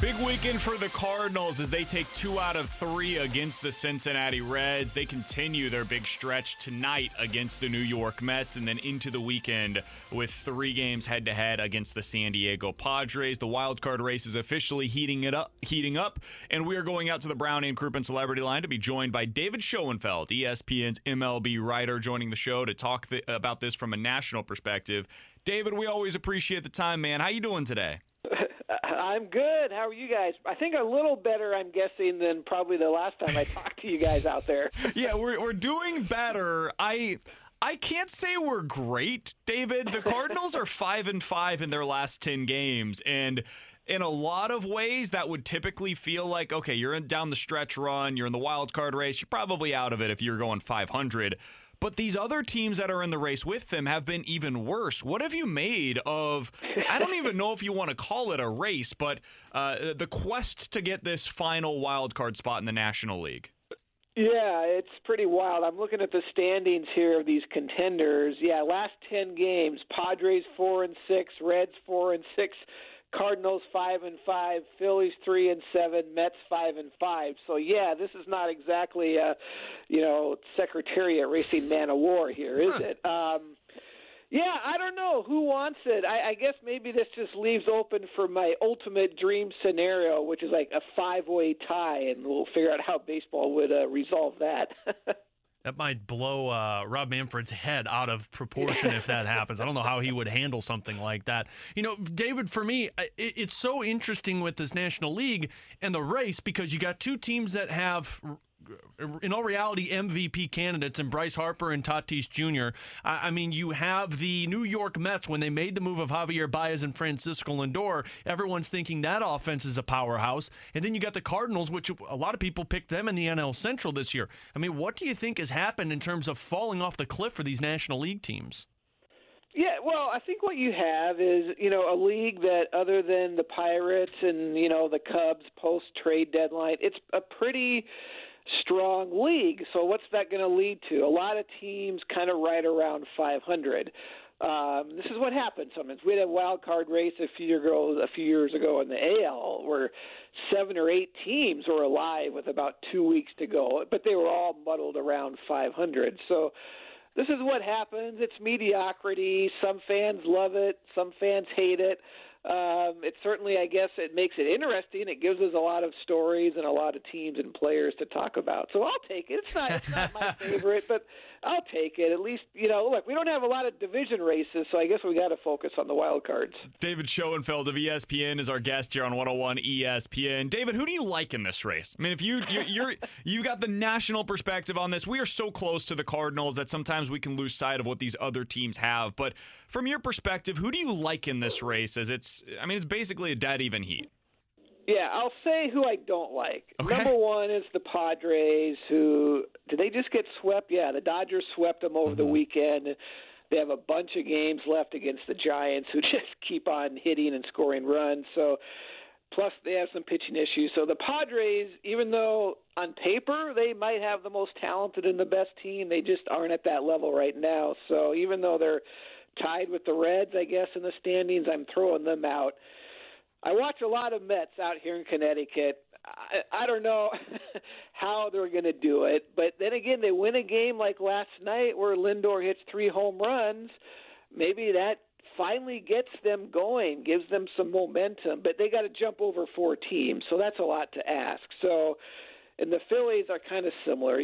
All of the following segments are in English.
Big weekend for the Cardinals as they take 2 out of 3 against the Cincinnati Reds. They continue their big stretch tonight against the New York Mets and then into the weekend with 3 games head-to-head against the San Diego Padres. The wild card race is officially heating up, and we are going out to the Brown and Crouppen Celebrity Line to be joined by David Schoenfeld, ESPN's MLB writer, joining the show to talk about this from a national perspective. David, we always appreciate the time, man. How you doing today? I'm good. How are you guys? I think a little better, I'm guessing, than probably the last time I talked to you guys out there. Yeah, we're doing better. I can't say we're great, David. The Cardinals are 5-5 in their last 10 games, and in a lot of ways, that would typically feel like, okay, you're down the stretch run, you're in the wild card race, you're probably out of it if you're going 500. But these other teams that are in the race with them have been even worse. What have you made of, I don't even know if you want to call it a race, but the quest to get this final wild card spot in the National League? Yeah, it's pretty wild. I'm looking at the standings here of these contenders. Yeah, last 10 games, Padres 4-6, Reds 4-6, Cardinals 5-5, Phillies 3-7, Mets 5-5. So yeah, this is not exactly Secretariat racing man of war here, is it? Yeah, I don't know who wants it. I guess maybe this just leaves open for my ultimate dream scenario, which is like a 5-way tie, and we'll figure out how baseball would resolve that. That might blow Rob Manfred's head out of proportion if that happens. I don't know how he would handle something like that. You know, David, for me, it's so interesting with this National League and the race because you got 2 teams that have, in all reality, MVP candidates in Bryce Harper and Tatis Jr. I mean, you have the New York Mets when they made the move of Javier Baez and Francisco Lindor. Everyone's thinking that offense is a powerhouse. And then you got the Cardinals, which a lot of people picked them in the NL Central this year. I mean, what do you think has happened in terms of falling off the cliff for these National League teams? Yeah, well, I think what you have is, you know, a league that other than the Pirates and, you know, the Cubs post-trade deadline, it's a pretty strong league. So what's that going to lead to? A lot of teams kind of right around 500. This is what happens sometimes. We had a wild card race a few years ago in the AL where 7 or 8 teams were alive with about 2 weeks to go, but they were all muddled around 500. So this is what happens. It's mediocrity. Some fans love it. Some fans hate it. It certainly, I guess, it makes it interesting. It gives us a lot of stories and a lot of teams and players to talk about. So I'll take it. It's not my favorite, but I'll take it. At least, you know, look, we don't have a lot of division races, so I guess we got to focus on the wild cards. David Schoenfeld of ESPN is our guest here on 101 ESPN. David, who do you like in this race? I mean, if you've got the national perspective on this, we are so close to the Cardinals that sometimes we can lose sight of what these other teams have. But from your perspective, who do you like in this race? As it's basically a dead even heat. Yeah, I'll say who I don't like. Okay. Number one is the Padres, who – did they just get swept? Yeah, the Dodgers swept them over the weekend. They have a bunch of games left against the Giants, who just keep on hitting and scoring runs. So, plus, they have some pitching issues. So the Padres, even though on paper they might have the most talented and the best team, they just aren't at that level right now. So even though they're – tied with the Reds, I guess, in the standings, I'm throwing them out. I watch a lot of Mets out here in Connecticut. I don't know how they're going to do it, but then again, they win a game like last night where Lindor hits 3 home runs. Maybe that finally gets them going, gives them some momentum, but they got to jump over 4 teams, so that's a lot to ask. So And the Phillies are kind of similar.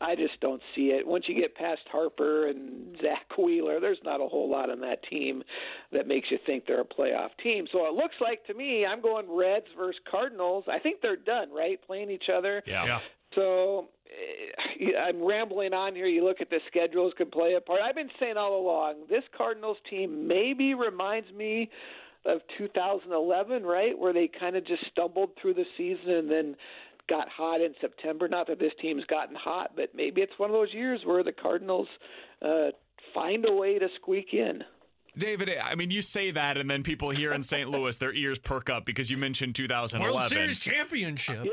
I just don't see it. Once you get past Harper and Zach Wheeler, there's not a whole lot on that team that makes you think they're a playoff team. So it looks like to me, I'm going Reds versus Cardinals. I think they're done, right? Playing each other. Yeah. So I'm rambling on here. You look at the schedules, could play a part. I've been saying all along, this Cardinals team maybe reminds me of 2011, right, where they kind of just stumbled through the season and then got hot in September. Not that this team's gotten hot, but maybe it's one of those years where the Cardinals find a way to squeak in. David, I mean, you say that, and then people here in St. Louis, their ears perk up because you mentioned 2011. World Series championship.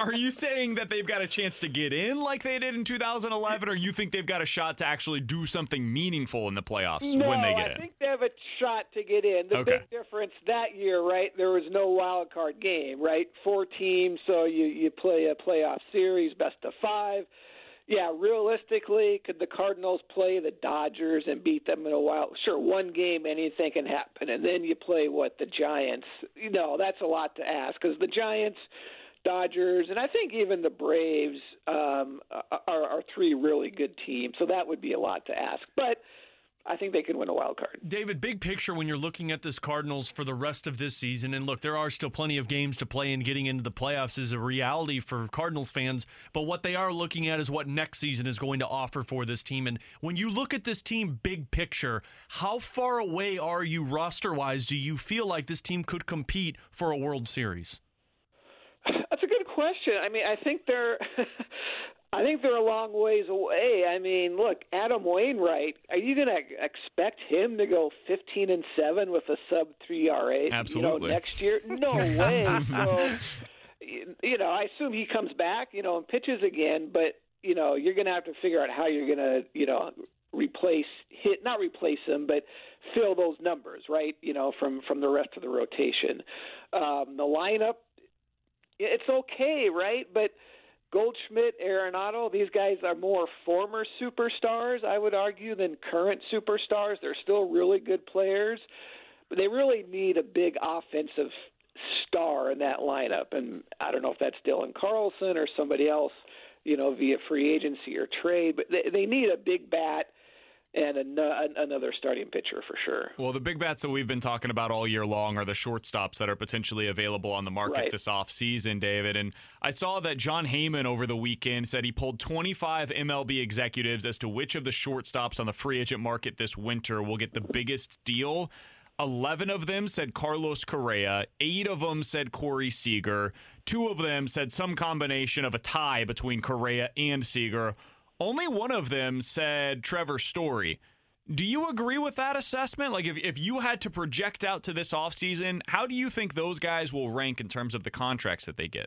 Are you saying that they've got a chance to get in like they did in 2011, or you think they've got a shot to actually do something meaningful in the playoffs when they get in? No, I think they have a shot to get in. The big difference that year, right, there was no wild card game, right? 4 teams, so you play a playoff series, best of 5. Yeah, realistically, could the Cardinals play the Dodgers and beat them in a while? Sure, one game, anything can happen. And then you play, the Giants? No, that's a lot to ask because the Giants, Dodgers, and I think even the Braves are 3 really good teams. So that would be a lot to ask. But I think they can win a wild card. David, big picture when you're looking at this Cardinals for the rest of this season, and look, there are still plenty of games to play, and getting into the playoffs is a reality for Cardinals fans, but what they are looking at is what next season is going to offer for this team. And when you look at this team big picture, how far away are you roster-wise? Do you feel like this team could compete for a World Series? That's a good question. I mean, I think they're a long ways away. I mean, look, Adam Wainwright, are you going to expect him to go 15-7 with a sub-3 ERA? Absolutely. Next year? No way. So, I assume he comes back, and pitches again, but, you're going to have to figure out how you're going to, not replace him, but fill those numbers, right, from the rest of the rotation. The lineup, it's okay, right, but Goldschmidt, Arenado, these guys are more former superstars, I would argue, than current superstars. They're still really good players, but they really need a big offensive star in that lineup. And I don't know if that's Dylan Carlson or somebody else, via free agency or trade, but they need a big bat and another starting pitcher for sure. Well, the big bats that we've been talking about all year long are the shortstops that are potentially available on the market right this offseason, David. And I saw that John Heyman over the weekend said he polled 25 MLB executives as to which of the shortstops on the free agent market this winter will get the biggest deal. 11 of them said Carlos Correa, 8 of them said Corey Seager, 2 of them said some combination of a tie between Correa and Seager. Only one of them said Trevor Story. Do you agree with that assessment? Like, if you had to project out to this offseason, how do you think those guys will rank in terms of the contracts that they get?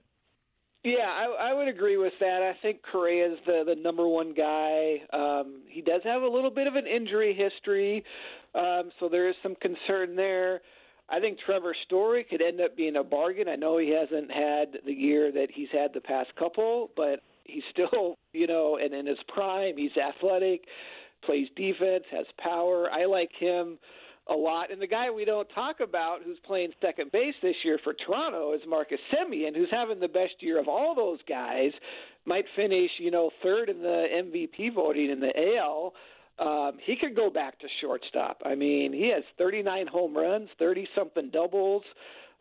Yeah, I would agree with that. I think Correa is the number one guy. He does have a little bit of an injury history, so there is some concern there. I think Trevor Story could end up being a bargain. I know he hasn't had the year that he's had the past couple, but he's still, and in his prime, he's athletic, plays defense, has power. I like him a lot. And the guy we don't talk about who's playing second base this year for Toronto is Marcus Semien, who's having the best year of all those guys, might finish, third in the MVP voting in the AL. He could go back to shortstop. I mean, he has 39 home runs, 30-something doubles.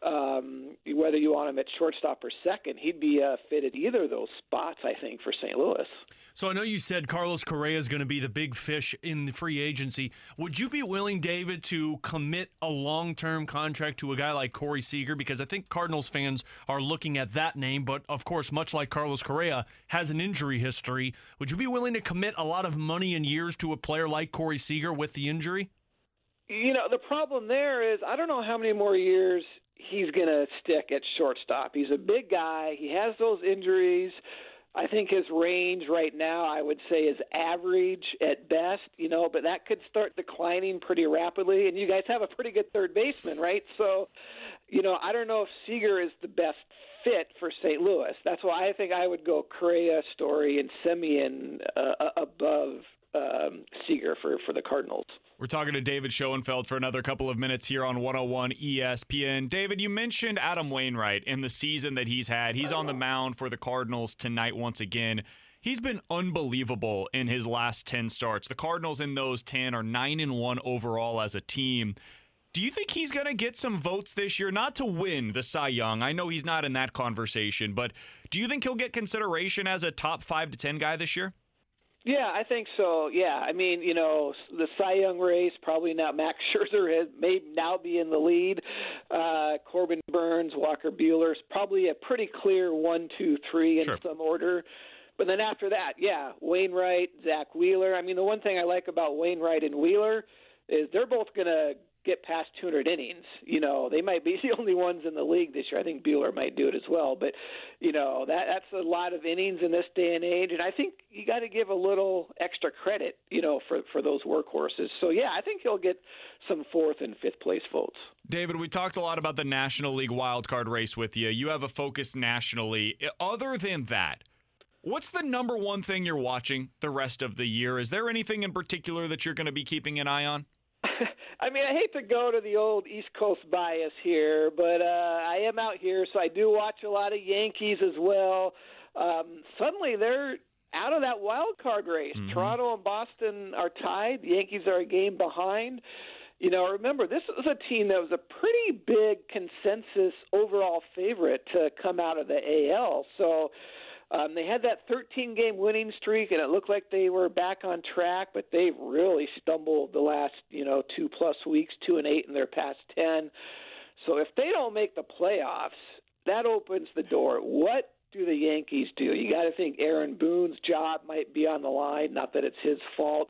Whether you want him at shortstop or second, he'd be fit at either of those spots, I think, for St. Louis. So I know you said Carlos Correa is going to be the big fish in the free agency. Would you be willing, David, to commit a long-term contract to a guy like Corey Seager? Because I think Cardinals fans are looking at that name, but of course, much like Carlos Correa, has an injury history. Would you be willing to commit a lot of money and years to a player like Corey Seager with the injury? The problem there is I don't know how many more years he's going to stick at shortstop. He's a big guy. He has those injuries. I think his range right now, I would say, is average at best, but that could start declining pretty rapidly. And you guys have a pretty good third baseman, right? So, I don't know if Seager is the best fit for St. Louis. That's why I think I would go Correa, Story, and Semien above Seager for the Cardinals. We're talking to David Schoenfeld for another couple of minutes here on 101 ESPN. David, you mentioned Adam Wainwright and the season that he's had. He's on the mound for the Cardinals tonight once again. He's been unbelievable in his last 10 starts. The Cardinals in those 10 are 9-1 overall as a team. Do you think he's going to get some votes this year, not to win the Cy Young? I know he's not in that conversation, but do you think he'll get consideration as a top 5 to 10 guy this year? Yeah, I think so. Yeah, I mean, you know, the Cy Young race, probably not. Max Scherzer may now be in the lead. Corbin Burns, Walker Buehler, probably a pretty clear 1, 2, 3 in some order. But then after that, yeah, Wainwright, Zach Wheeler. I mean, the one thing I like about Wainwright and Wheeler is they're both going to get past 200 innings. You know, they might be the only ones in the league this year. I think Buehler might do it as well, but you know, that's a lot of innings in this day and age, and I think you got to give a little extra credit, you know, for those workhorses. So yeah, I think he'll get some 4th and 5th place votes. David, we talked a lot about the National League wildcard race with you. You have a focus nationally. Other than that, what's the number one thing you're watching the rest of the year? Is there anything in particular that you're going to be keeping an eye on? I mean, I hate to go to the old East Coast bias here, but I am out here, so I do watch a lot of Yankees as well. Suddenly, they're out of that wild card race. Mm-hmm. Toronto and Boston are tied. The Yankees are a game behind. You know, remember, this was a team that was a pretty big consensus overall favorite to come out of the AL. So they had that 13-game winning streak, and it looked like they were back on track, but they've really stumbled the last, you know, 2+ weeks, 2-8 in their past 10. So if they don't make the playoffs, that opens the door. What do the Yankees do? You got to think Aaron Boone's job might be on the line, not that it's his fault.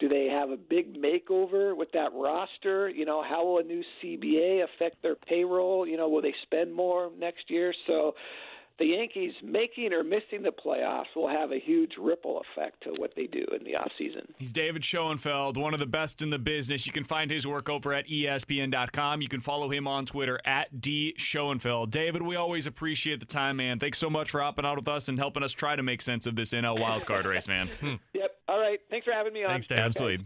Do they have a big makeover with that roster? You know, how will a new CBA affect their payroll? You know, will they spend more next year? So the Yankees making or missing the playoffs will have a huge ripple effect to what they do in the offseason. He's David Schoenfeld, one of the best in the business. You can find his work over at ESPN.com. You can follow him on Twitter at D Schoenfeld. David, we always appreciate the time, man. Thanks so much for hopping out with us and helping us try to make sense of this NL wildcard race, man. Yep. All right. Thanks for having me on. Thanks, Dave. Absolutely.